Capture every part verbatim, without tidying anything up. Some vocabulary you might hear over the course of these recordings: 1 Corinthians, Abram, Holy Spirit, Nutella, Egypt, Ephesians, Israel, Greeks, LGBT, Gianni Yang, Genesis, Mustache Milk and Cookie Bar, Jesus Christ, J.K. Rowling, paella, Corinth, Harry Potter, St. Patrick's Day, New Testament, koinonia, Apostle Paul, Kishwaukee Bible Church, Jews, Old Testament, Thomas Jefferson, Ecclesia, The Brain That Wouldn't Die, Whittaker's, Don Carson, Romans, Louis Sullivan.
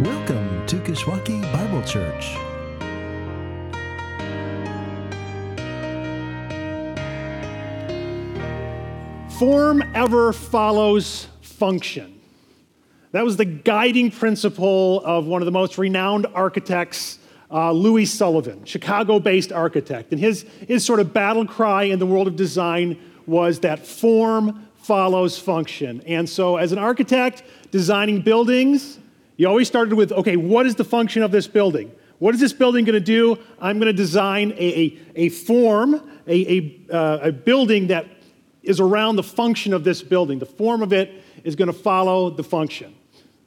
Welcome to Kishwaukee Bible Church. Form ever follows function. That was the guiding principle of one of the most renowned architects, uh, Louis Sullivan, Chicago-based architect. And his, his sort of battle cry in the world of design was that form follows function. And so as an architect designing buildings, you always started with, okay, what is the function of this building? What is this building going to do? I'm going to design a, a, a form, a, a, uh, a building that is around the function of this building. The form of it is going to follow the function.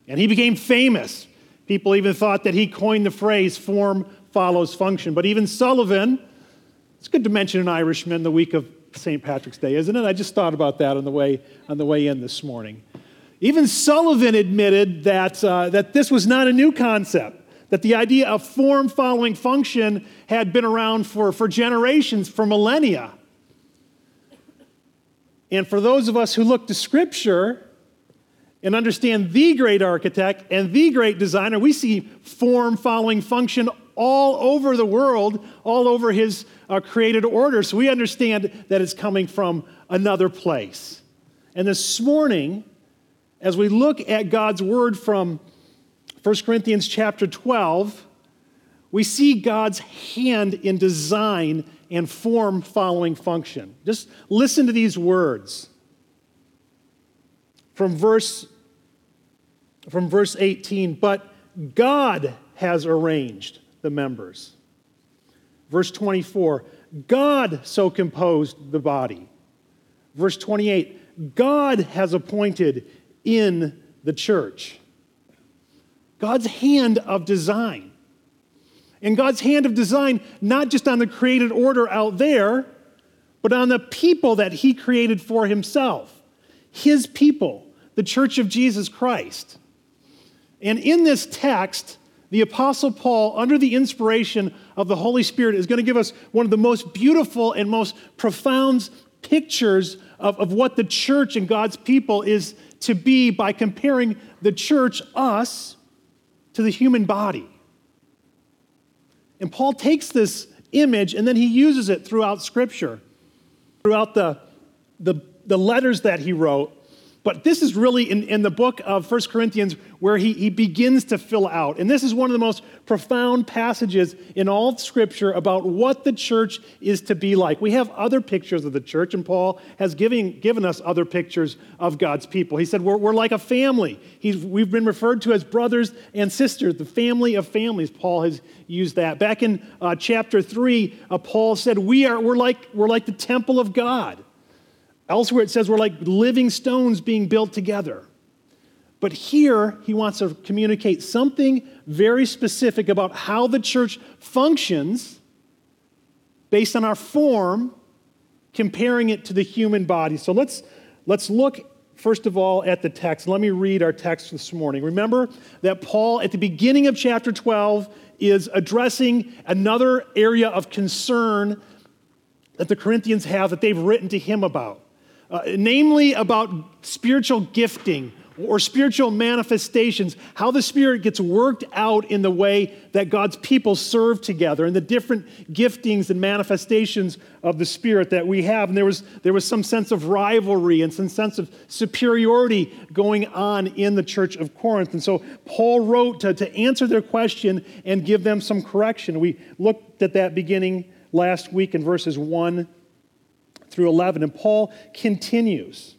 And he became famous. People even thought that he coined the phrase, form follows function. But even Sullivan, it's good to mention an Irishman the week of Saint Patrick's Day, isn't it? I just thought about that on the way, on the way in this morning. Even Sullivan admitted that, uh, that this was not a new concept, that the idea of form following function had been around for, for generations, for millennia. And for those of us who look to Scripture and understand the great architect and the great designer, we see form following function all over the world, all over his uh, created order. So we understand that it's coming from another place. And this morning, as we look at God's word from First Corinthians chapter twelve, we see God's hand in design and form following function. Just listen to these words. From verse, from verse eighteen, but God has arranged the members. Verse twenty-four, God so composed the body. Verse twenty-eight, God has appointed in the church. God's hand of design. And God's hand of design, not just on the created order out there, but on the people that he created for himself. His people, the church of Jesus Christ. And in this text, the Apostle Paul, under the inspiration of the Holy Spirit, is going to give us one of the most beautiful and most profound pictures of, of what the church and God's people is to be by comparing the church, us, to the human body. And Paul takes this image and then he uses it throughout Scripture, throughout the, the, the letters that he wrote. But this is really in, in the book of First Corinthians where he, he begins to fill out. And this is one of the most profound passages in all of Scripture about what the church is to be like. We have other pictures of the church, and Paul has given, given us other pictures of God's people. He said, we're, we're like a family. He's, we've been referred to as brothers and sisters, the family of families. Paul has used that. Back in uh, chapter three, uh, Paul said, we are, we're like, we're like the temple of God. Elsewhere, it says we're like living stones being built together. But here, he wants to communicate something very specific about how the church functions based on our form, comparing it to the human body. So let's, let's look, first of all, at the text. Let me read our text this morning. Remember that Paul, at the beginning of chapter twelve, is addressing another area of concern that the Corinthians have that they've written to him about. Uh, namely about spiritual gifting or spiritual manifestations, how the Spirit gets worked out in the way that God's people serve together and the different giftings and manifestations of the Spirit that we have. And there was, there was some sense of rivalry and some sense of superiority going on in the church of Corinth. And so Paul wrote to, to answer their question and give them some correction. We looked at that beginning last week in verses one through eleven. And Paul continues,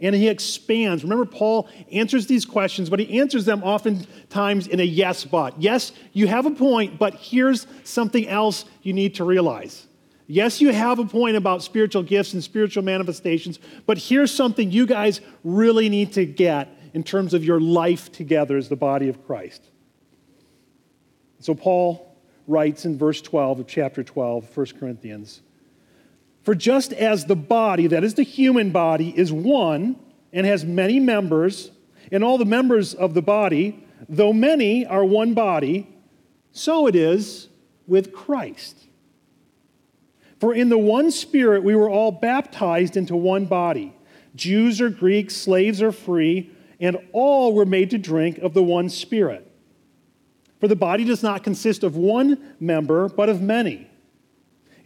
and he expands. Remember, Paul answers these questions, but he answers them oftentimes in a yes, but. Yes, you have a point, but here's something else you need to realize. Yes, you have a point about spiritual gifts and spiritual manifestations, but here's something you guys really need to get in terms of your life together as the body of Christ. So Paul writes in verse twelve of chapter twelve, First Corinthians, for just as the body, that is the human body, is one and has many members, and all the members of the body, though many, are one body, so it is with Christ. For in the one Spirit we were all baptized into one body, Jews or Greeks, slaves or free, and all were made to drink of the one Spirit. For the body does not consist of one member, but of many.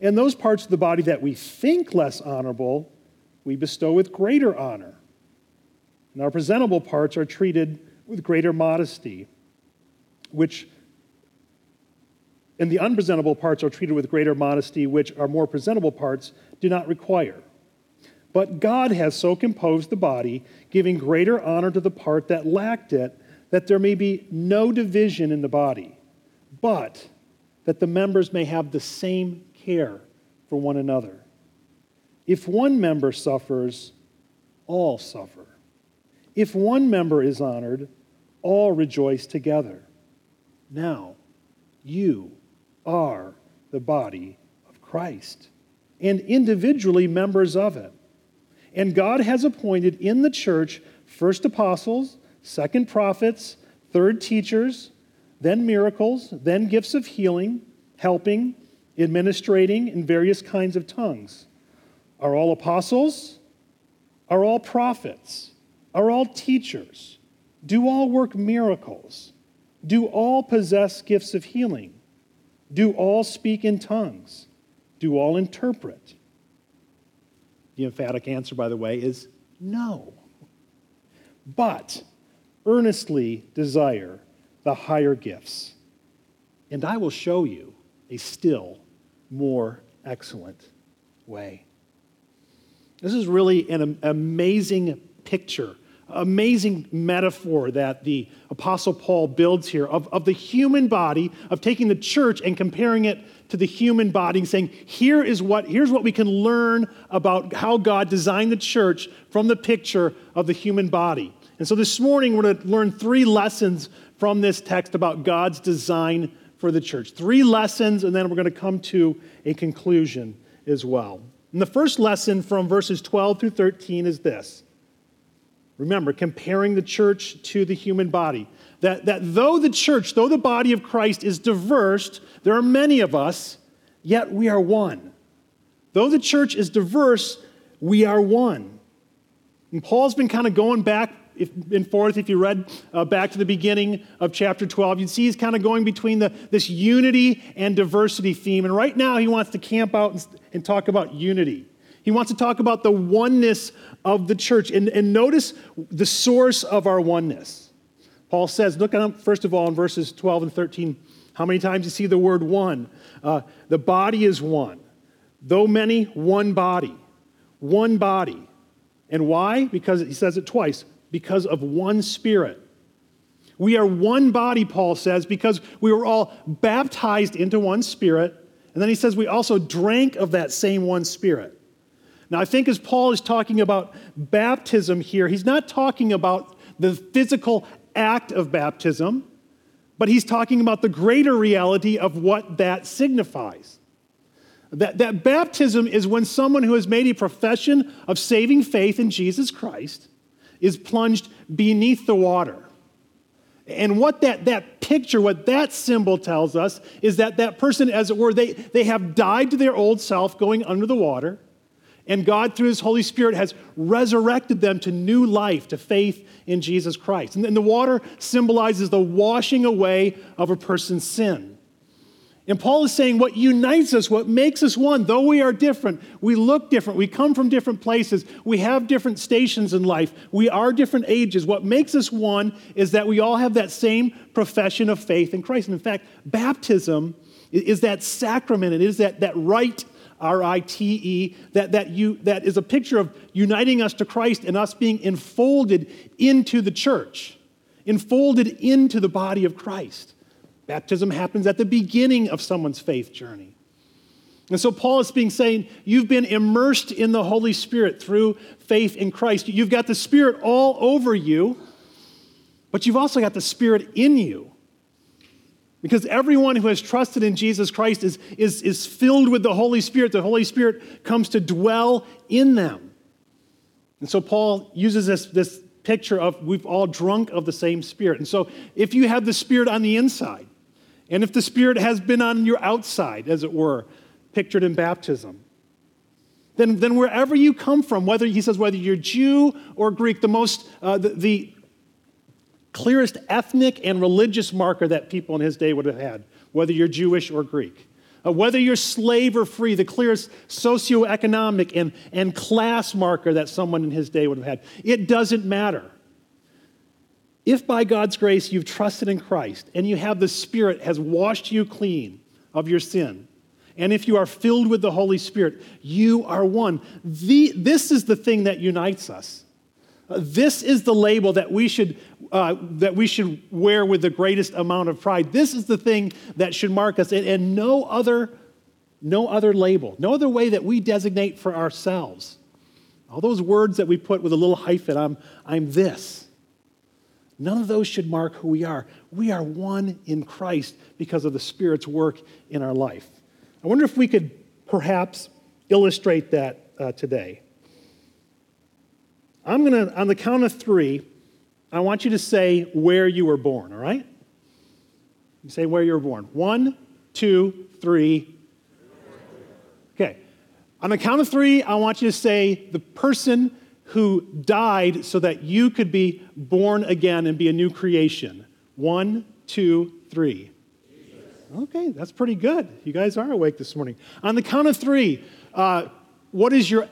And those parts of the body that we think less honorable, we bestow with greater honor. And our presentable parts are treated with greater modesty, which, and the unpresentable parts are treated with greater modesty, which our more presentable parts do not require. But God has so composed the body, giving greater honor to the part that lacked it, that there may be no division in the body, but that the members may have the same care for one another. If one member suffers, all suffer. If one member is honored, all rejoice together. Now, you are the body of Christ, and individually members of it. And God has appointed in the church first apostles, second prophets, third teachers, then miracles, then gifts of healing, helping, administrating, and various kinds of tongues. Are all apostles? Are all prophets? Are all teachers? Do all work miracles? Do all possess gifts of healing? Do all speak in tongues? Do all interpret? The emphatic answer, by the way, is no. But earnestly desire the higher gifts, and I will show you a still more excellent way. This is really an amazing picture, amazing metaphor that the Apostle Paul builds here of, of the human body, of taking the church and comparing it to the human body and saying, here is what, here's what we can learn about how God designed the church from the picture of the human body. And so this morning, we're going to learn three lessons from this text about God's design for the church. Three lessons, and then we're going to come to a conclusion as well. And the first lesson from verses twelve through thirteen is this. Remember, comparing the church to the human body. That, that though the church, though the body of Christ is diverse, there are many of us, yet we are one. Though the church is diverse, we are one. And Paul's been kind of going back If, and forth, if you read uh, back to the beginning of chapter twelve, you'd see he's kind of going between the, this unity and diversity theme. And right now he wants to camp out and, and talk about unity. He wants to talk about the oneness of the church. And, and notice the source of our oneness. Paul says, look at him, first of all, in verses twelve and thirteen, how many times you see the word one. Uh, the body is one. Though many, one body. One body. And why? Because he says it twice. Because of one Spirit. We are one body, Paul says, because we were all baptized into one Spirit. And then he says we also drank of that same one Spirit. Now, I think as Paul is talking about baptism here, he's not talking about the physical act of baptism, but he's talking about the greater reality of what that signifies. That, that baptism is when someone who has made a profession of saving faith in Jesus Christ is plunged beneath the water. And what that, that picture, what that symbol tells us is that that person, as it were, they, they have died to their old self going under the water, and God, through his Holy Spirit, has resurrected them to new life, to faith in Jesus Christ. And, and the water symbolizes the washing away of a person's sin. And Paul is saying what unites us, what makes us one, though we are different, we look different, we come from different places, we have different stations in life, we are different ages. What makes us one is that we all have that same profession of faith in Christ. And in fact, baptism is that sacrament. It is that, that rite, R I T E, that, that, you, that is a picture of uniting us to Christ and us being enfolded into the church, enfolded into the body of Christ. Baptism happens at the beginning of someone's faith journey. And so Paul is being saying, you've been immersed in the Holy Spirit through faith in Christ. You've got the Spirit all over you, but you've also got the Spirit in you. Because everyone who has trusted in Jesus Christ is, is, is filled with the Holy Spirit. The Holy Spirit comes to dwell in them. And so Paul uses this, this picture of we've all drunk of the same Spirit. And so if you have the Spirit on the inside, and if the Spirit has been on your outside, as it were, pictured in baptism, then, then wherever you come from, whether he says whether you're Jew or Greek, the most uh, the, the clearest ethnic and religious marker that people in his day would have had, whether you're Jewish or Greek, uh, whether you're slave or free, the clearest socioeconomic and, and class marker that someone in his day would have had. It doesn't matter. If by God's grace you've trusted in Christ and you have the Spirit has washed you clean of your sin, and if you are filled with the Holy Spirit, you are one. The, this is the thing that unites us. Uh, this is the label that we should uh, that we should wear with the greatest amount of pride. This is the thing that should mark us, and, and no other, no other label, no other way that we designate for ourselves. All those words that we put with a little hyphen, I'm, I'm this. None of those should mark who we are. We are one in Christ because of the Spirit's work in our life. I wonder if we could perhaps illustrate that uh, today. I'm going to, on the count of three, I want you to say where you were born, all right? You say where you were born. One, two, three. Okay. On the count of three, I want you to say the person who died so that you could be born again and be a new creation. One, two, three. Okay, that's pretty good. You guys are awake this morning. On the count of three, uh, what is your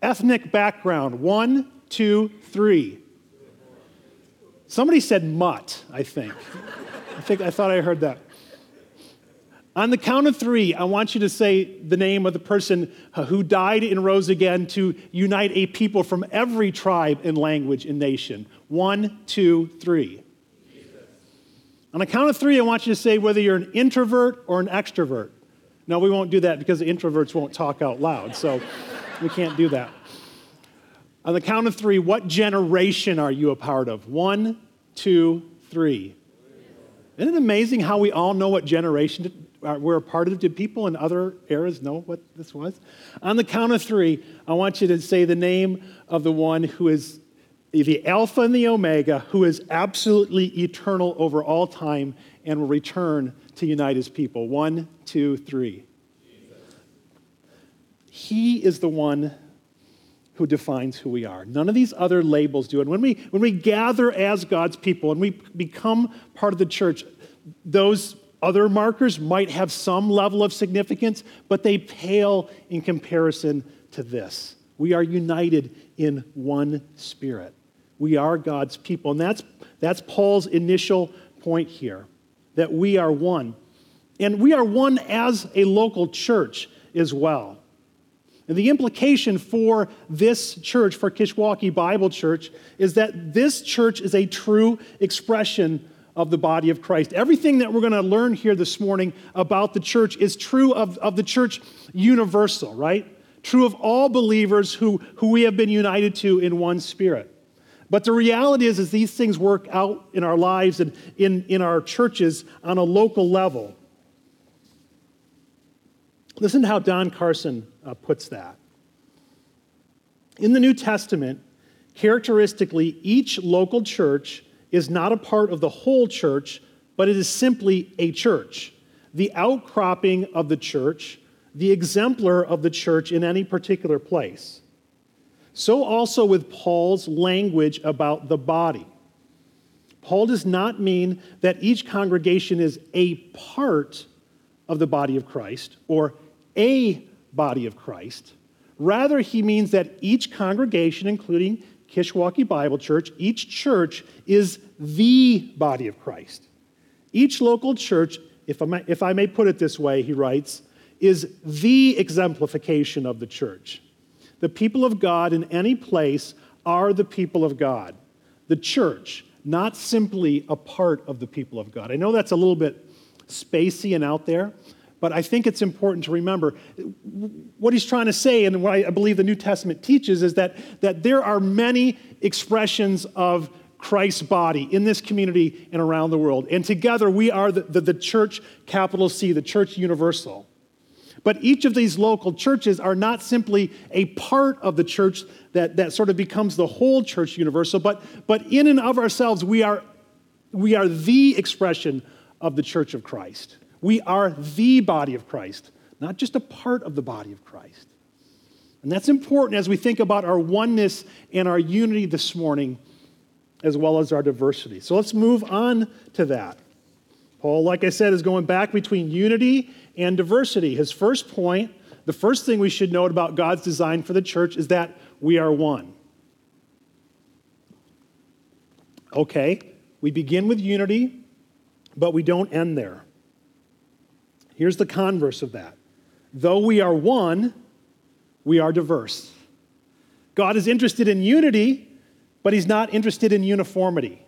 ethnic background? One, two, three. Somebody said mutt, I think. I think I thought I heard that. On the count of three, I want you to say the name of the person who died and rose again to unite a people from every tribe and language and nation. One, two, three. On the count of three, I want you to say whether you're an introvert or an extrovert. No, we won't do that because the introverts won't talk out loud, so we can't do that. On the count of three, what generation are you a part of? One, two, three. Isn't it amazing how we all know what generation we're a part of? Did people in other eras know what this was? On the count of three, I want you to say the name of the one who is the Alpha and the Omega, who is absolutely eternal over all time and will return to unite his people. One, two, three. Jesus. He is the one who defines who we are. None of these other labels do. And when we, when we gather as God's people and we become part of the church, those other markers might have some level of significance, but they pale in comparison to this. We are united in one Spirit. We are God's people. And that's, that's Paul's initial point here, that we are one. And we are one as a local church as well. And the implication for this church, for Kishwaukee Bible Church, is that this church is a true expression of the body of Christ. Everything that we're going to learn here this morning about the church is true of, of the church universal, right? True of all believers who, who we have been united to in one Spirit. But the reality is, is these things work out in our lives and in, in our churches on a local level. Listen to how Don Carson uh, puts that. In the New Testament, characteristically, each local church is not a part of the whole church, but it is simply a church. The outcropping of the church, the exemplar of the church in any particular place. So also with Paul's language about the body. Paul does not mean that each congregation is a part of the body of Christ or a body of Christ. Rather, he means that each congregation, including Kishwaukee Bible Church, each church is the body of Christ. Each local church if I may, if I may put it this way, he writes, is the exemplification of the church. The people of God in any place are the people of God. The church, not simply a part of the people of God. I know that's a little bit spacey and out there, but I think it's important to remember what he's trying to say, and what I believe the New Testament teaches is that, that there are many expressions of Christ's body in this community and around the world. And together we are the, the, the church, capital C, the church universal. But each of these local churches are not simply a part of the church that, that sort of becomes the whole church universal, but, but in and of ourselves, we are, we are the expression of the church of Christ. We are the body of Christ, not just a part of the body of Christ. And that's important as we think about our oneness and our unity this morning, as well as our diversity. So let's move on to that. Paul, like I said, is going back between unity and diversity. His first point, the first thing we should note about God's design for the church is that we are one. Okay, we begin with unity, but we don't end there. Here's the converse of that. Though we are one, we are diverse. God is interested in unity, but he's not interested in uniformity.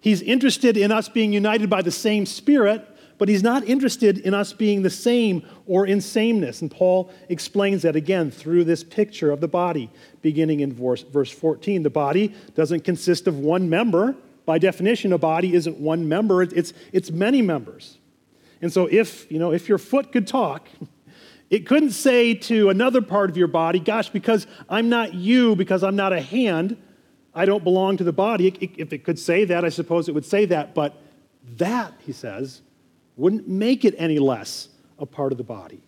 He's interested in us being united by the same Spirit, but he's not interested in us being the same or in sameness. And Paul explains that again through this picture of the body, beginning in verse fourteen. The body doesn't consist of one member. By definition, a body isn't one member. It's, it's many members. And so if, you know, if your foot could talk, it couldn't say to another part of your body, gosh, because I'm not you, because I'm not a hand, I don't belong to the body. If it could say that, I suppose it would say that. But that, he says, wouldn't make it any less a part of the body.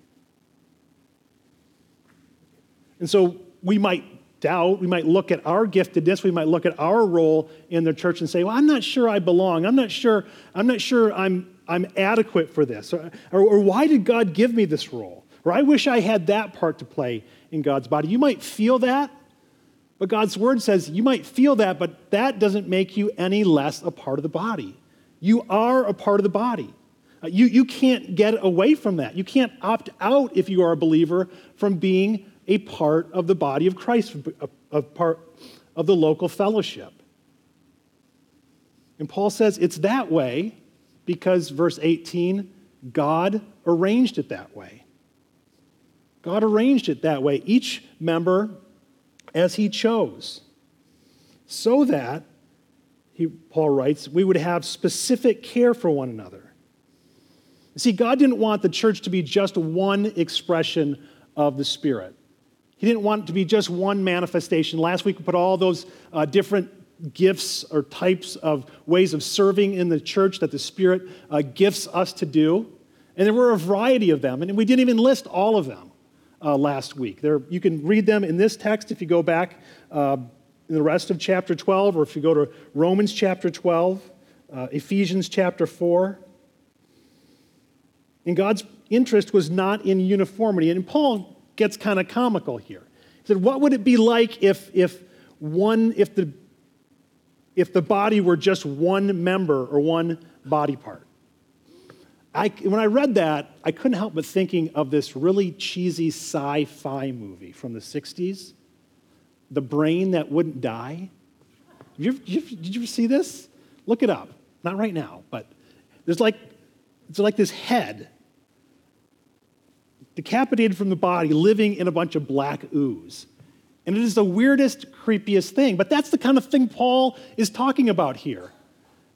And so we might doubt, we might look at our giftedness, we might look at our role in the church and say, well, I'm not sure I belong. I'm not sure I'm not sure I'm I'm adequate for this. Or, or, or why did God give me this role? Or I wish I had that part to play in God's body. You might feel that. But God's word says you might feel that, but that doesn't make you any less a part of the body. You are a part of the body. You, you can't get away from that. You can't opt out, if you are a believer, from being a part of the body of Christ, a, a part of the local fellowship. And Paul says it's that way because, verse eighteen, God arranged it that way. God arranged it that way. Each member as he chose, so that, he, Paul writes, we would have specific care for one another. See, God didn't want the church to be just one expression of the Spirit. He didn't want it to be just one manifestation. Last week we put all those uh, different gifts or types of ways of serving in the church that the Spirit uh, gifts us to do. And there were a variety of them, and we didn't even list all of them. Uh, last week. There, you can read them in this text if you go back uh, in the rest of chapter twelve, or if you go to Romans chapter twelve, uh, Ephesians chapter four. And God's interest was not in uniformity. And Paul gets kind of comical here. He said, what would it be like if if one if the if the body were just one member or one body part? I, when I read that, I couldn't help but thinking of this really cheesy sci-fi movie from the sixties, The Brain That Wouldn't Die. Have you ever, did, you ever, did you ever see this? Look it up. Not right now, but there's like, it's like this head decapitated from the body living in a bunch of black ooze. And it is the weirdest, creepiest thing. But that's the kind of thing Paul is talking about here.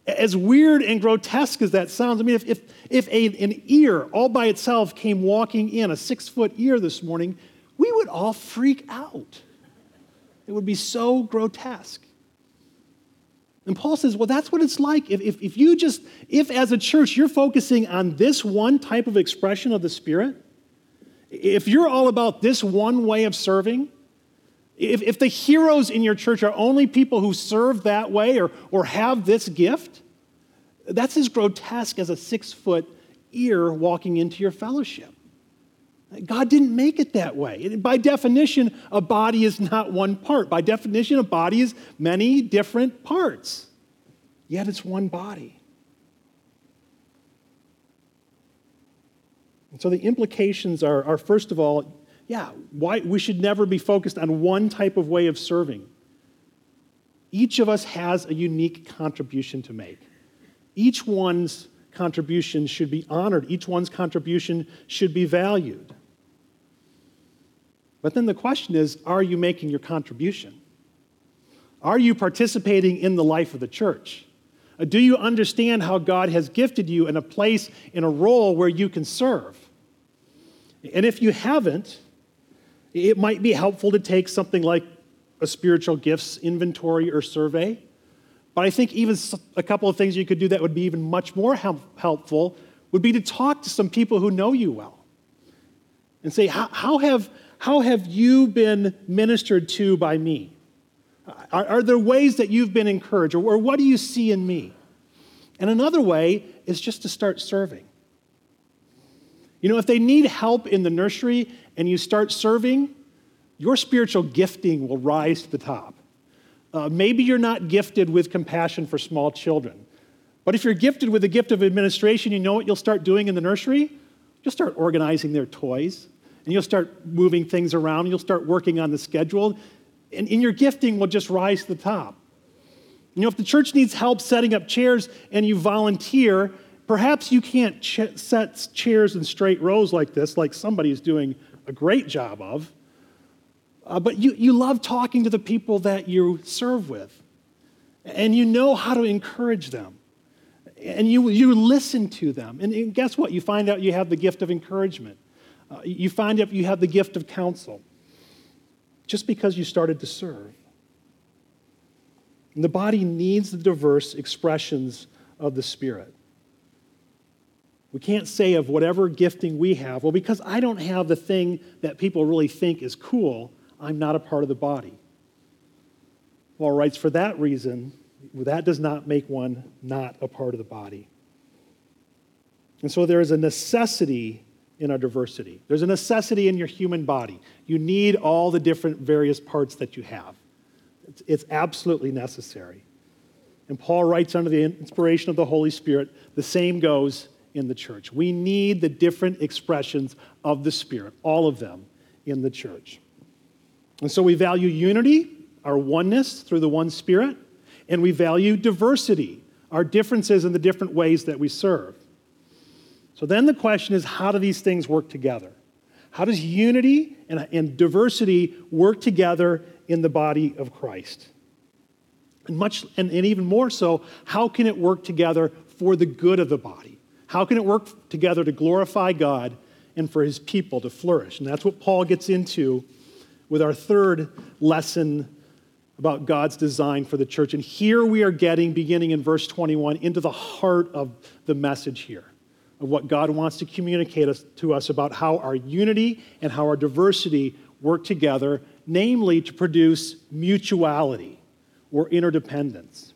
As weird and grotesque as that sounds, I mean, if if, if a, an ear all by itself came walking in, a six-foot ear this morning, we would all freak out. It would be so grotesque. And Paul says, well, that's what it's like. If, if, if you just, if as a church you're focusing on this one type of expression of the Spirit, if you're all about this one way of serving, If, if the heroes in your church are only people who serve that way or, or have this gift, that's as grotesque as a six-foot ear walking into your fellowship. God didn't make it that way. By definition, a body is not one part. By definition, a body is many different parts, yet it's one body. And so the implications are, are, first of all, yeah, why we should never be focused on one type of way of serving. Each of us has a unique contribution to make. Each one's contribution should be honored. Each one's contribution should be valued. But then the question is, are you making your contribution? Are you participating in the life of the church? Do you understand how God has gifted you in a place, in a role where you can serve? And if you haven't, it might be helpful to take something like a spiritual gifts inventory or survey. But I think even a couple of things you could do that would be even much more help- helpful would be to talk to some people who know you well and say, how, how have... How have you been ministered to by me? Are, are there ways that you've been encouraged? Or, or what do you see in me? And another way is just to start serving. You know, if they need help in the nursery and you start serving, your spiritual gifting will rise to the top. Uh, maybe you're not gifted with compassion for small children. But if you're gifted with the gift of administration, you know what you'll start doing in the nursery? You'll start organizing their toys. And you'll start moving things around. You'll start working on the schedule. And, and your gifting will just rise to the top. You know, if the church needs help setting up chairs and you volunteer, perhaps you can't ch- set chairs in straight rows like this, like somebody's doing a great job of. Uh, but you, you love talking to the people that you serve with. And you know how to encourage them. And you, you listen to them. And, and guess what? You find out you have the gift of encouragement. Uh, you find out you have the gift of counsel just because you started to serve. And the body needs the diverse expressions of the Spirit. We can't say of whatever gifting we have, well, because I don't have the thing that people really think is cool, I'm not a part of the body. Paul writes, for that reason, that does not make one not a part of the body. And so there is a necessity in our diversity. There's a necessity in your human body. You need all the different various parts that you have. It's, it's absolutely necessary. And Paul writes under the inspiration of the Holy Spirit, the same goes in the church. We need the different expressions of the Spirit, all of them, in the church. And so we value unity, our oneness through the one Spirit, and we value diversity, our differences in the different ways that we serve. So then the question is, how do these things work together? How does unity and, and diversity work together in the body of Christ? And, much, and, and even more so, how can it work together for the good of the body? How can it work together to glorify God and for his people to flourish? And that's what Paul gets into with our third lesson about God's design for the church. And here we are getting, beginning in verse twenty-one, into the heart of the message here. Of what God wants to communicate us, to us about how our unity and how our diversity work together, namely to produce mutuality or interdependence.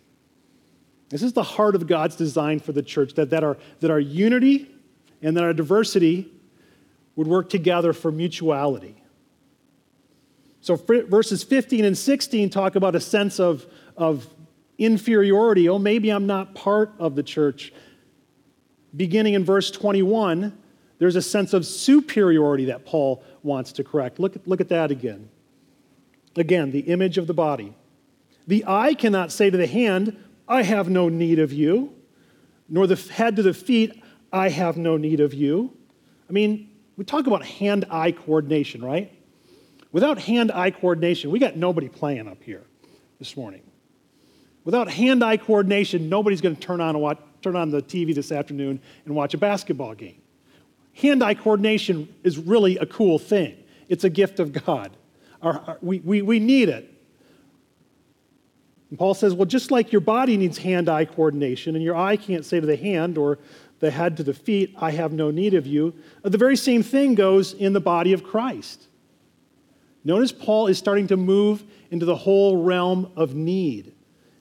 This is the heart of God's design for the church, that, that, our, that our unity and that our diversity would work together for mutuality. So verses fifteen and sixteen talk about a sense of, of inferiority. Oh, maybe I'm not part of the church. Beginning in verse twenty-one, there's a sense of superiority that Paul wants to correct. Look, look at that again. Again, the image of the body. The eye cannot say to the hand, I have no need of you, nor the head to the feet, I have no need of you. I mean, we talk about hand-eye coordination, right? Without hand-eye coordination, we got nobody playing up here this morning. Without hand-eye coordination, nobody's going to turn on a watch. Turn on the T V this afternoon and watch a basketball game. Hand-eye coordination is really a cool thing. It's a gift of God. Our, our, we, we, we need it. And Paul says, well, just like your body needs hand-eye coordination and your eye can't say to the hand or the head to the feet, I have no need of you, the very same thing goes in the body of Christ. Notice Paul is starting to move into the whole realm of need.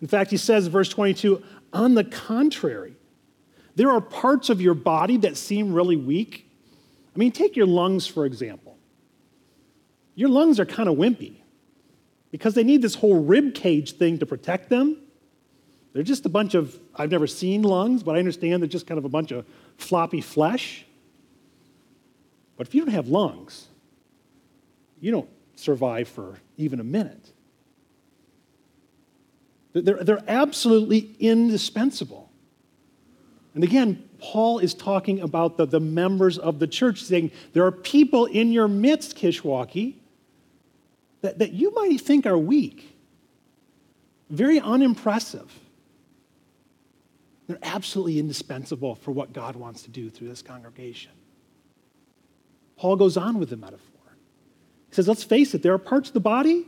In fact, he says, verse twenty-two, on the contrary, there are parts of your body that seem really weak. I mean, take your lungs, for example. Your lungs are kind of wimpy because they need this whole rib cage thing to protect them. They're just a bunch of, I've never seen lungs, but I understand they're just kind of a bunch of floppy flesh. But if you don't have lungs, you don't survive for even a minute. They're, they're absolutely indispensable. And again, Paul is talking about the, the members of the church, saying there are people in your midst, Kishwaukee, that, that you might think are weak, very unimpressive. They're absolutely indispensable for what God wants to do through this congregation. Paul goes on with the metaphor. He says, let's face it, there are parts of the body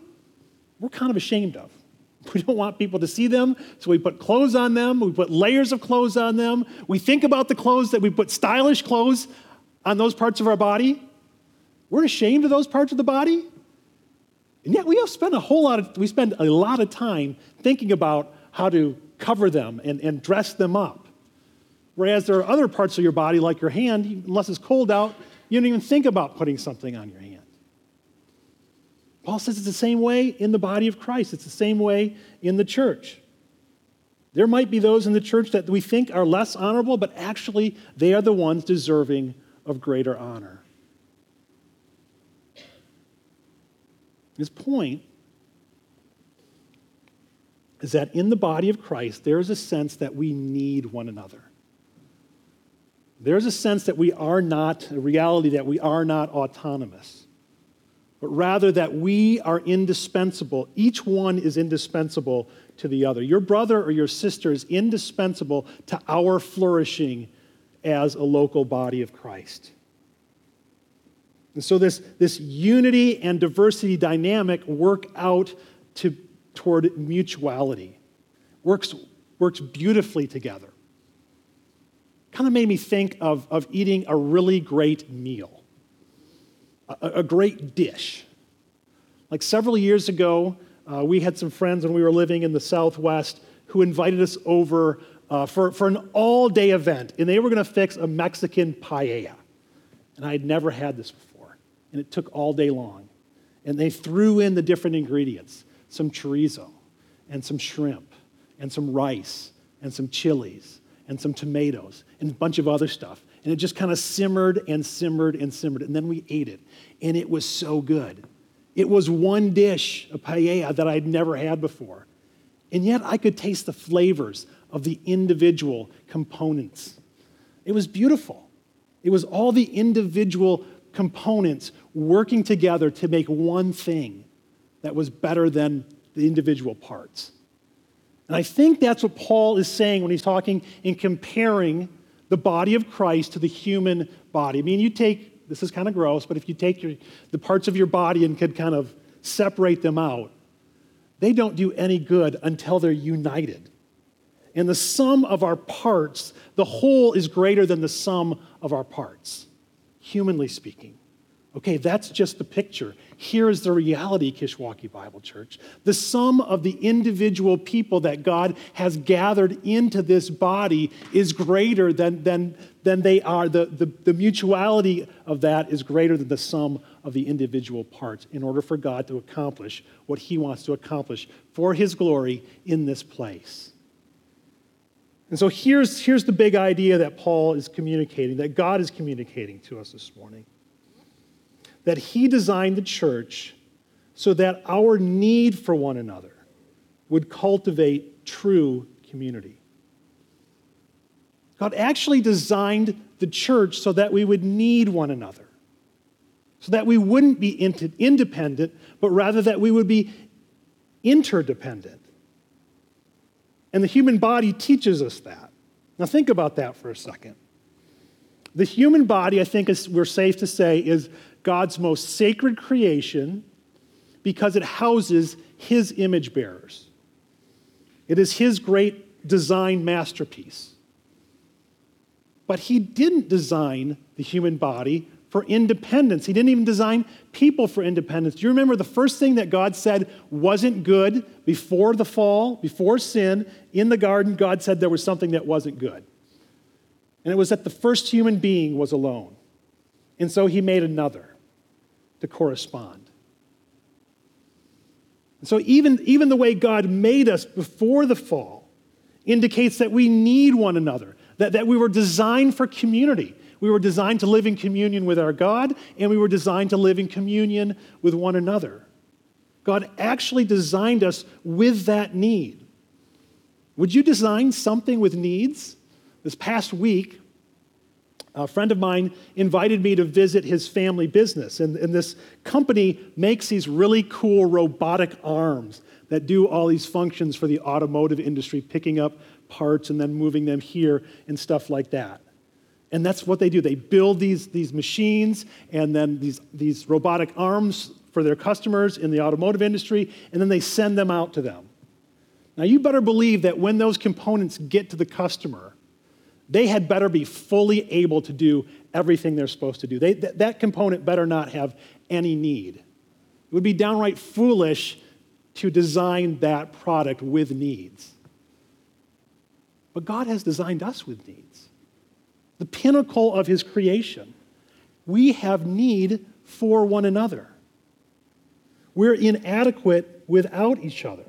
we're kind of ashamed of. We don't want people to see them, so we put clothes on them. We put layers of clothes on them. We think about the clothes that we put stylish clothes on those parts of our body. We're ashamed of those parts of the body. And yet we have spent a whole lot of, we spend a lot of time thinking about how to cover them and, and dress them up. Whereas there are other parts of your body, like your hand, unless it's cold out, you don't even think about putting something on your hand. Paul says it's the same way in the body of Christ. It's the same way in the church. There might be those in the church that we think are less honorable, but actually they are the ones deserving of greater honor. His point is that in the body of Christ, there is a sense that we need one another. There is a sense that we are not, a reality that we are not autonomous, but rather that we are indispensable. Each one is indispensable to the other. Your brother or your sister is indispensable to our flourishing as a local body of Christ. And so this, this unity and diversity dynamic work out to, toward mutuality, works, works beautifully together. Kind of made me think of, of eating a really great meal. A great dish. Like several years ago, uh, we had some friends when we were living in the Southwest who invited us over uh, for, for an all-day event, and they were going to fix a Mexican paella. And I had never had this before, and it took all day long. And they threw in the different ingredients, some chorizo, and some shrimp, and some rice, and some chilies, and some tomatoes, and a bunch of other stuff. And it just kind of simmered and simmered and simmered. And then we ate it. And it was so good. It was one dish, a paella, that I'd never had before. And yet I could taste the flavors of the individual components. It was beautiful. It was all the individual components working together to make one thing that was better than the individual parts. And I think that's what Paul is saying when he's talking and comparing the body of Christ to the human body. I mean, you take, this is kind of gross, but if you take your, the parts of your body and could kind of separate them out, they don't do any good until they're united. And the sum of our parts, the whole is greater than the sum of our parts, humanly speaking. Okay, that's just the picture. Here is the reality, Kishwaukee Bible Church. The sum of the individual people that God has gathered into this body is greater than, than, than they are. The, the, the mutuality of that is greater than the sum of the individual parts in order for God to accomplish what he wants to accomplish for his glory in this place. And so here's, here's the big idea that Paul is communicating, that God is communicating to us this morning. That he designed the church so that our need for one another would cultivate true community. God actually designed the church so that we would need one another, so that we wouldn't be independent, but rather that we would be interdependent. And the human body teaches us that. Now think about that for a second. The human body, I think is, we're safe to say, is God's most sacred creation because it houses his image bearers. It is his great design masterpiece. But he didn't design the human body for independence. He didn't even design people for independence. Do you remember the first thing that God said wasn't good before the fall, before sin? In the garden, God said there was something that wasn't good. And it was that the first human being was alone. And so he made another to correspond. And so even, even the way God made us before the fall indicates that we need one another, that, that we were designed for community. We were designed to live in communion with our God, and we were designed to live in communion with one another. God actually designed us with that need. Would you design something with needs? This past week, a friend of mine invited me to visit his family business, and, and this company makes these really cool robotic arms that do all these functions for the automotive industry, picking up parts and then moving them here and stuff like that. And that's what they do. They build these, these machines and then these, these robotic arms for their customers in the automotive industry, and then they send them out to them. Now, you better believe that when those components get to the customer, they had better be fully able to do everything they're supposed to do. They, th- that component better not have any need. It would be downright foolish to design that product with needs. But God has designed us with needs. The pinnacle of his creation. We have need for one another. We're inadequate without each other.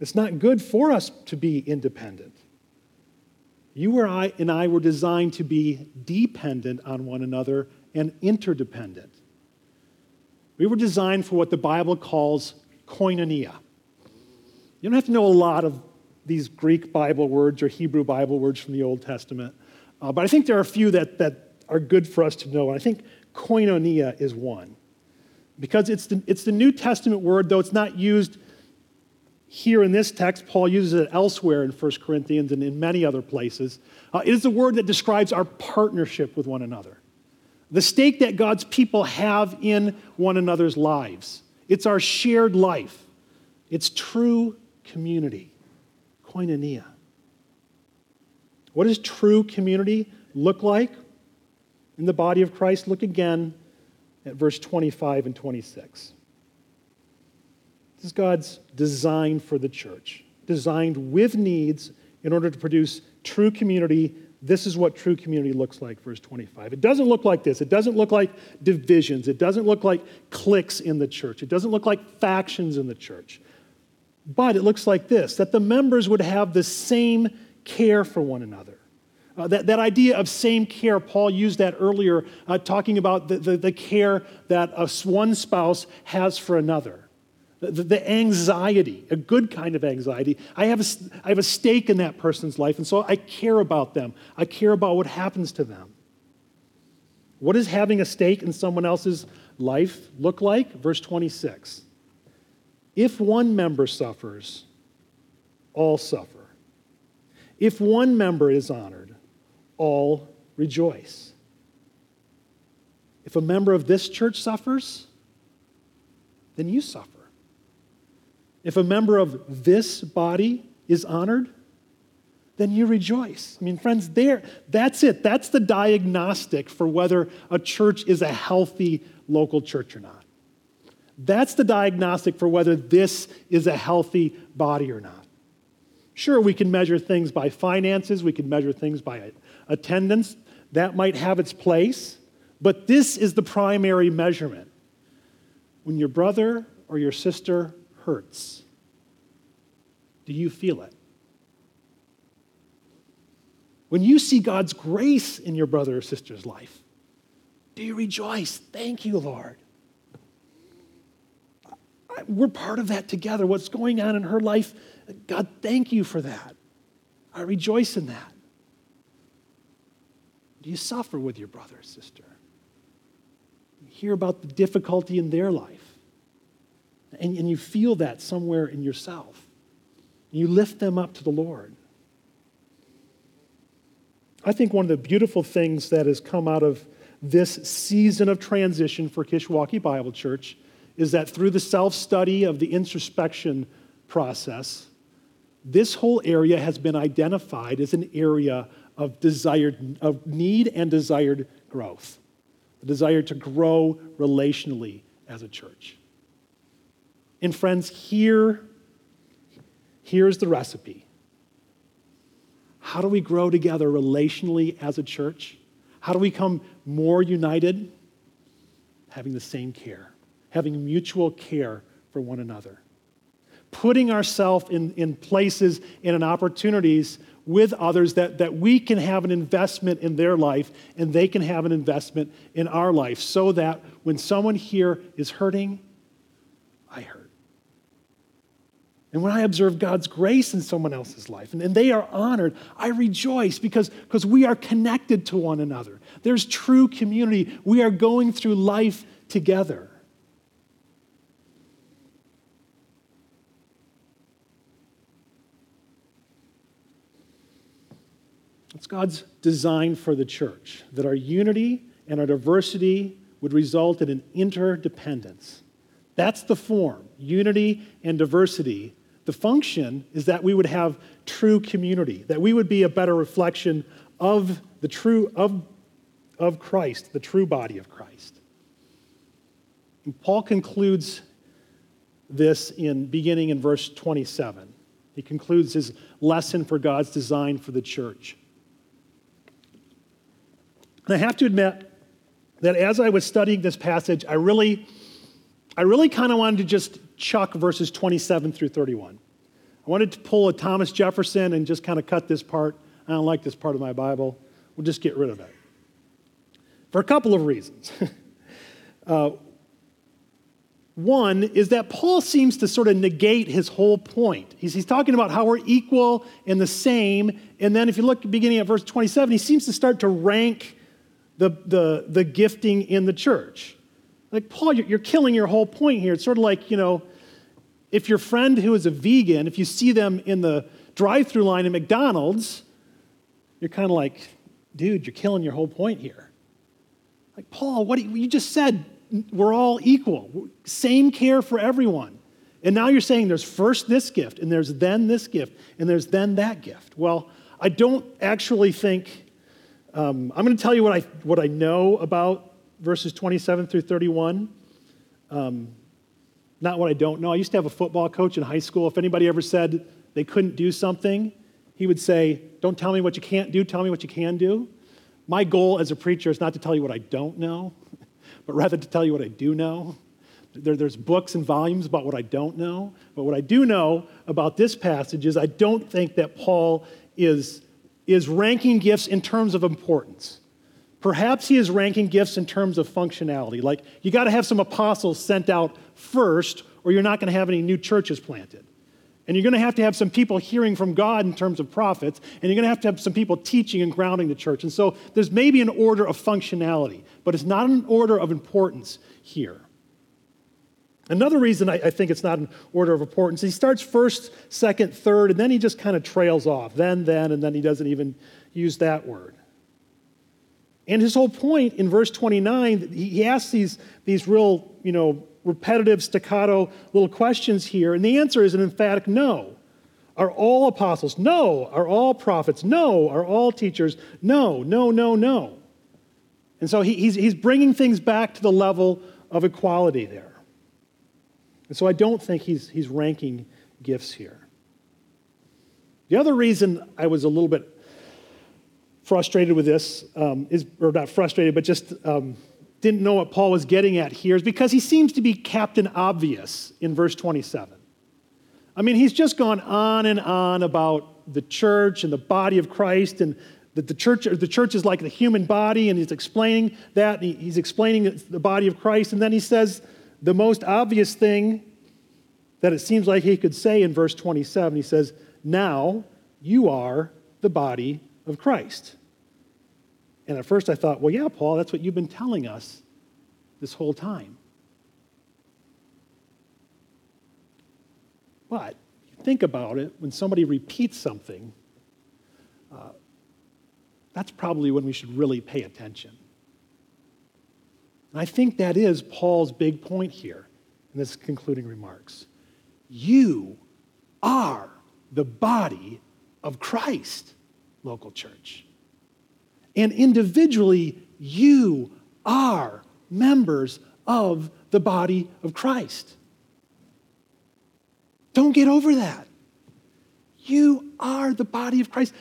It's not good for us to be independent. You or I and I were designed to be dependent on one another and interdependent. We were designed for what the Bible calls koinonia. You don't have to know a lot of these Greek Bible words or Hebrew Bible words from the Old Testament, uh, but I think there are a few that, that are good for us to know, and I think koinonia is one. Because it's the, it's the New Testament word, though it's not used here in this text. Paul uses it elsewhere in First Corinthians and in many other places. Uh, it is the word that describes our partnership with one another, the stake that God's people have in one another's lives. It's our shared life. It's true community, koinonia. What does true community look like in the body of Christ? Look again at verse twenty-five and twenty-six. This is God's design for the church, designed with needs in order to produce true community. This is what true community looks like, verse twenty-five. It doesn't look like this. It doesn't look like divisions. It doesn't look like cliques in the church. It doesn't look like factions in the church. But it looks like this, that the members would have the same care for one another. Uh, that, that idea of same care, Paul used that earlier, uh, talking about the, the, the care that a, one spouse has for another. The anxiety, a good kind of anxiety. I have, a, I have a stake in that person's life, and so I care about them. I care about what happens to them. What does having a stake in someone else's life look like? Verse twenty-six. If one member suffers, all suffer. If one member is honored, all rejoice. If a member of this church suffers, then you suffer. If a member of this body is honored, then you rejoice. I mean, friends, there, that's it. That's the diagnostic for whether a church is a healthy local church or not. That's the diagnostic for whether this is a healthy body or not. Sure, we can measure things by finances. We can measure things by attendance. That might have its place. But this is the primary measurement. When your brother or your sister hurts, do you feel it? When you see God's grace in your brother or sister's life, do you rejoice? Thank you, Lord. We're part of that together. What's going on in her life, God, thank you for that. I rejoice in that. Do you suffer with your brother or sister? You hear about the difficulty in their life. And, and you feel that somewhere in yourself. You lift them up to the Lord. I think one of the beautiful things that has come out of this season of transition for Kishwaukee Bible Church is that through the self-study of the introspection process, this whole area has been identified as an area of desired, of need and desired growth, the desire to grow relationally as a church. And friends, here, here's the recipe. How do we grow together relationally as a church? How do we become more united? Having the same care, having mutual care for one another, putting ourselves in, in places and in opportunities with others, that, that we can have an investment in their life and they can have an investment in our life, so that when someone here is hurting, I hurt. And when I observe God's grace in someone else's life and, and they are honored, I rejoice because, because we are connected to one another. There's true community. We are going through life together. It's God's design for the church, that our unity and our diversity would result in an interdependence. That's the form, unity and diversity. The function is that we would have true community, that we would be a better reflection of the true of, of Christ, the true body of Christ. And Paul concludes this in beginning in verse twenty-seven. He concludes his lesson for God's design for the church. And I have to admit that as I was studying this passage, I really, I really kind of wanted to just chuck verses twenty-seven through thirty-one. I wanted to pull a Thomas Jefferson and just kind of cut this part. I don't like this part of my Bible. We'll just get rid of it. For a couple of reasons. uh, one is that Paul seems to sort of negate his whole point. He's, he's talking about how we're equal and the same. And then if you look beginning at verse twenty-seven, he seems to start to rank The, the, the gifting in the church. Like, Paul, you're, you're killing your whole point here. It's sort of like, you know, if your friend who is a vegan, if you see them in the drive-through line at McDonald's, you're kind of like, dude, you're killing your whole point here. Like, Paul, what you, you just said, we're all equal, same care for everyone. And now you're saying there's first this gift, and there's then this gift, and there's then that gift. Well, I don't actually think... Um, I'm going to tell you what I what I know about verses twenty-seven through thirty-one, um, not what I don't know. I used to have a football coach in high school. If anybody ever said they couldn't do something, he would say, don't tell me what you can't do, tell me what you can do. My goal as a preacher is not to tell you what I don't know, but rather to tell you what I do know. There, there's books and volumes about what I don't know, but what I do know about this passage is I don't think that Paul is... is ranking gifts in terms of importance. Perhaps he is ranking gifts in terms of functionality. Like, you got to have some apostles sent out first, or you're not going to have any new churches planted. And you're going to have to have some people hearing from God in terms of prophets, and you're going to have to have some people teaching and grounding the church. And so there's maybe an order of functionality, but it's not an order of importance here. Another reason I, I think it's not an order of importance, he starts first, second, third, and then he just kind of trails off. Then, then, and then he doesn't even use that word. And his whole point in verse twenty-nine, he, he asks these, these real, you know, repetitive, staccato little questions here, and the answer is an emphatic no. Are all apostles? No. Are all prophets? No. Are all teachers? No, no, no, no. And so he, he's, he's bringing things back to the level of equality there. And so I don't think he's, he's ranking gifts here. The other reason I was a little bit frustrated with this, um, is, or not frustrated, but just um, didn't know what Paul was getting at here, is because he seems to be Captain Obvious in verse twenty-seven. I mean, he's just gone on and on about the church and the body of Christ, and that the church, the church is like the human body, and he's explaining that, and he's explaining the body of Christ, and then he says... the most obvious thing that it seems like he could say in verse twenty-seven, he says, now you are the body of Christ. And at first I thought, well, yeah, Paul, that's what you've been telling us this whole time. But you think about it, when somebody repeats something, uh, that's probably when we should really pay attention. And I think that is Paul's big point here in this concluding remarks. You are the body of Christ, local church. And individually, you are members of the body of Christ. Don't get over that. You are the body of Christ.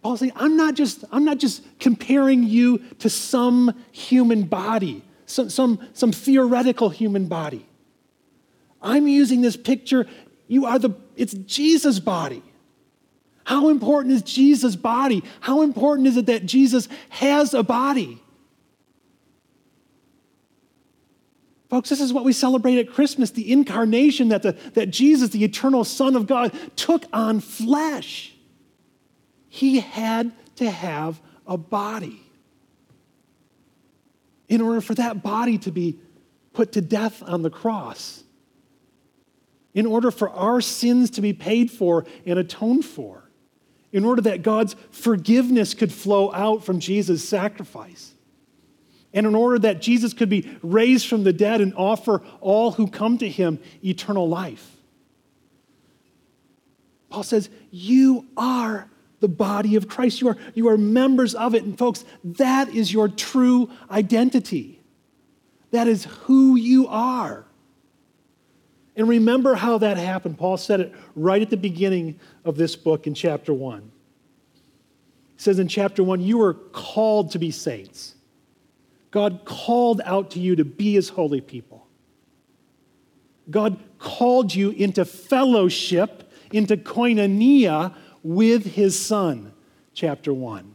Paul's saying, I'm not just, I'm not just comparing you to some human body. Some, some, some theoretical human body. I'm using this picture. You are the, it's Jesus' body. How important is Jesus' body? How important is it that Jesus has a body? Folks, this is what we celebrate at Christmas, the incarnation that, the, that Jesus, the eternal Son of God, took on flesh. He had to have a body in order for that body to be put to death on the cross, in order for our sins to be paid for and atoned for, in order that God's forgiveness could flow out from Jesus' sacrifice, and in order that Jesus could be raised from the dead and offer all who come to him eternal life. Paul says, you are the body of Christ. You are, you are members of it. And folks, that is your true identity. That is who you are. And remember how that happened. Paul said it right at the beginning of this book in chapter one. He says in chapter one, you were called to be saints. God called out to you to be his holy people. God called you into fellowship, into koinonia with his Son, chapter one.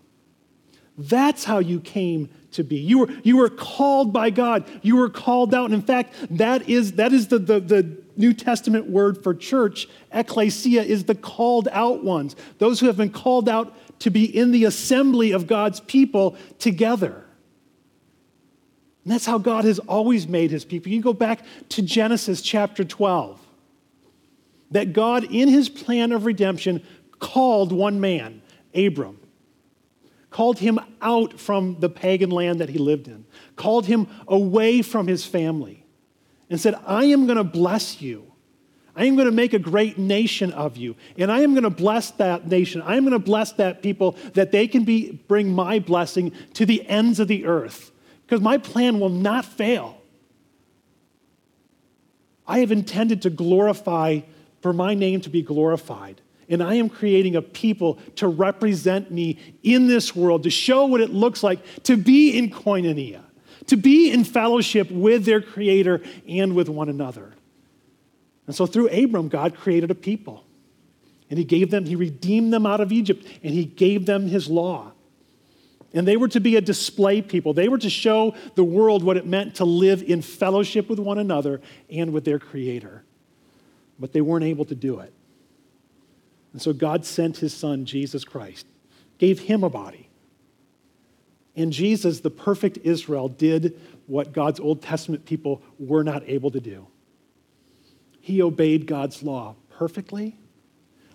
That's how you came to be. You were, you were called by God. You were called out. And in fact, that is, that is the, the, the New Testament word for church. Ecclesia is the called out ones, those who have been called out to be in the assembly of God's people together. And that's how God has always made his people. You can go back to Genesis chapter twelve. That God, in his plan of redemption, called one man, Abram. Called him out from the pagan land that he lived in. Called him away from his family. And said, I am going to bless you. I am going to make a great nation of you. And I am going to bless that nation. I am going to bless that people that they can be bring my blessing to the ends of the earth. Because my plan will not fail. I have intended to glorify, for my name to be glorified. And I am creating a people to represent me in this world, to show what it looks like to be in koinonia, to be in fellowship with their Creator and with one another. And so through Abram, God created a people. And he gave them, he redeemed them out of Egypt, and he gave them his law. And they were to be a display people. They were to show the world what it meant to live in fellowship with one another and with their Creator. But they weren't able to do it. And so God sent his Son, Jesus Christ, gave him a body. And Jesus, the perfect Israel, did what God's Old Testament people were not able to do. He obeyed God's law perfectly,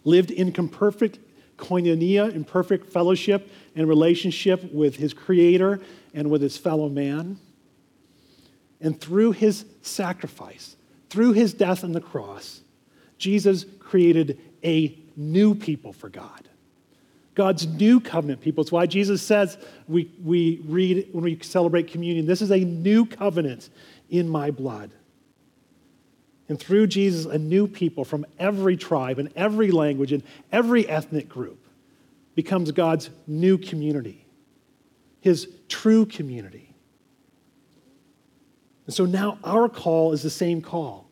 lived in perfect koinonia, in perfect fellowship and relationship with his Creator and with his fellow man. And through his sacrifice, through his death on the cross, Jesus created a new people for God. God's new covenant people. It's why Jesus says, we, we read when we celebrate communion, this is a new covenant in my blood. And through Jesus, a new people from every tribe and every language and every ethnic group becomes God's new community, his true community. And so now our call is the same call.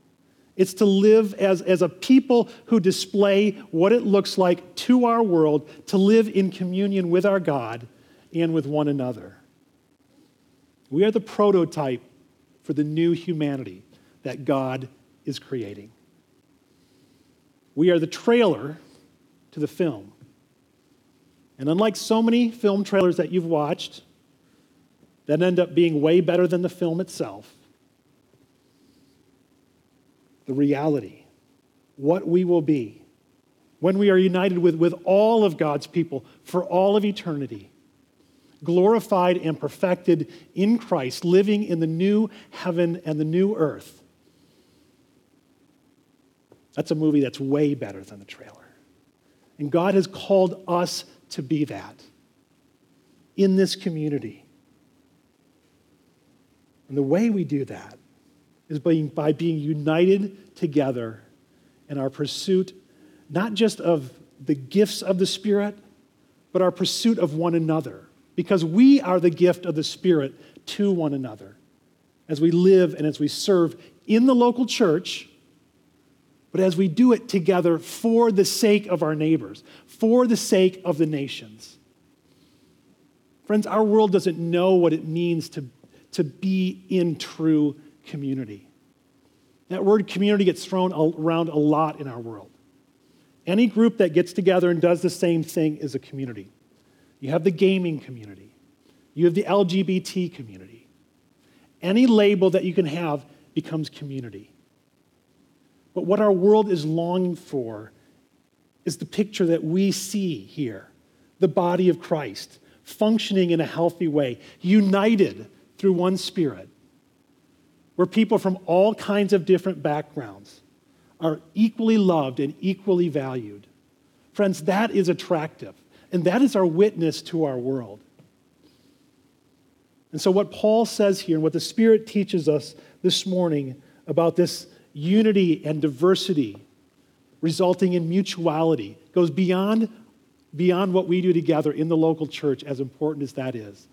It's to live as, as a people who display what it looks like to our world to live in communion with our God and with one another. We are the prototype for the new humanity that God is creating. We are the trailer to the film. And unlike so many film trailers that you've watched that end up being way better than the film itself, the reality, what we will be when we are united with, with all of God's people for all of eternity, glorified and perfected in Christ, living in the new heaven and the new earth. That's a movie that's way better than the trailer. And God has called us to be that in this community. And the way we do that is by, by being united together in our pursuit, not just of the gifts of the Spirit, but our pursuit of one another, because we are the gift of the Spirit to one another as we live and as we serve in the local church, but as we do it together for the sake of our neighbors, for the sake of the nations. Friends, our world doesn't know what it means to, to be in true community. That word community gets thrown around a lot in our world. Any group that gets together and does the same thing is a community. You have the gaming community. You have the L G B T community. Any label that you can have becomes community. But what our world is longing for is the picture that we see here, the body of Christ, functioning in a healthy way, united through one Spirit, where people from all kinds of different backgrounds are equally loved and equally valued. Friends, that is attractive, and that is our witness to our world. And so what Paul says here and what the Spirit teaches us this morning about this unity and diversity resulting in mutuality goes beyond, beyond what we do together in the local church, as important as that is.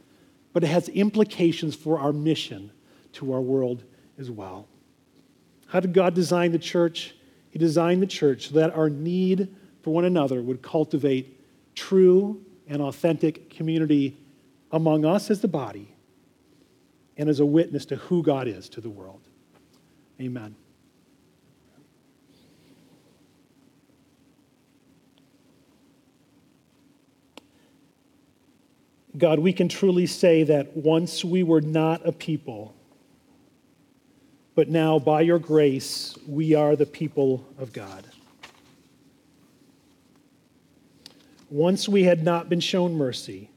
But it has implications for our mission to our world as well. How did God design the church? He designed the church so that our need for one another would cultivate true and authentic community among us as the body and as a witness to who God is to the world. Amen. God, we can truly say that once we were not a people, but now, by your grace, we are the people of God. Once we had not been shown mercy,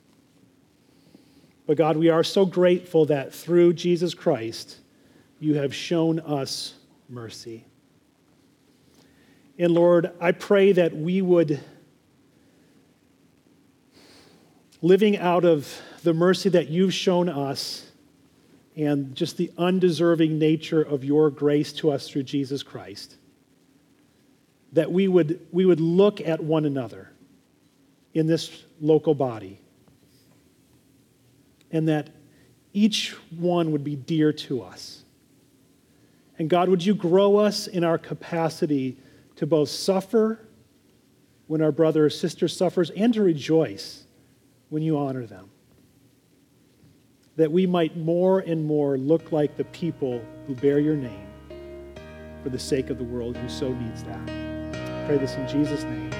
but God, we are so grateful that through Jesus Christ, you have shown us mercy. And Lord, I pray that we would, living out of the mercy that you've shown us, and just the undeserving nature of your grace to us through Jesus Christ, that we would, we would look at one another in this local body, and that each one would be dear to us. And God, would you grow us in our capacity to both suffer when our brother or sister suffers and to rejoice when you honor them, that we might more and more look like the people who bear your name for the sake of the world who so needs that. I pray this in Jesus' name.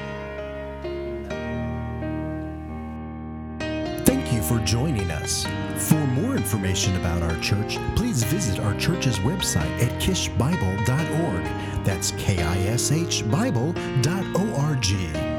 Thank you for joining us. For more information about our church, please visit our church's website at kish bible dot org. That's K I S H Bible dot org.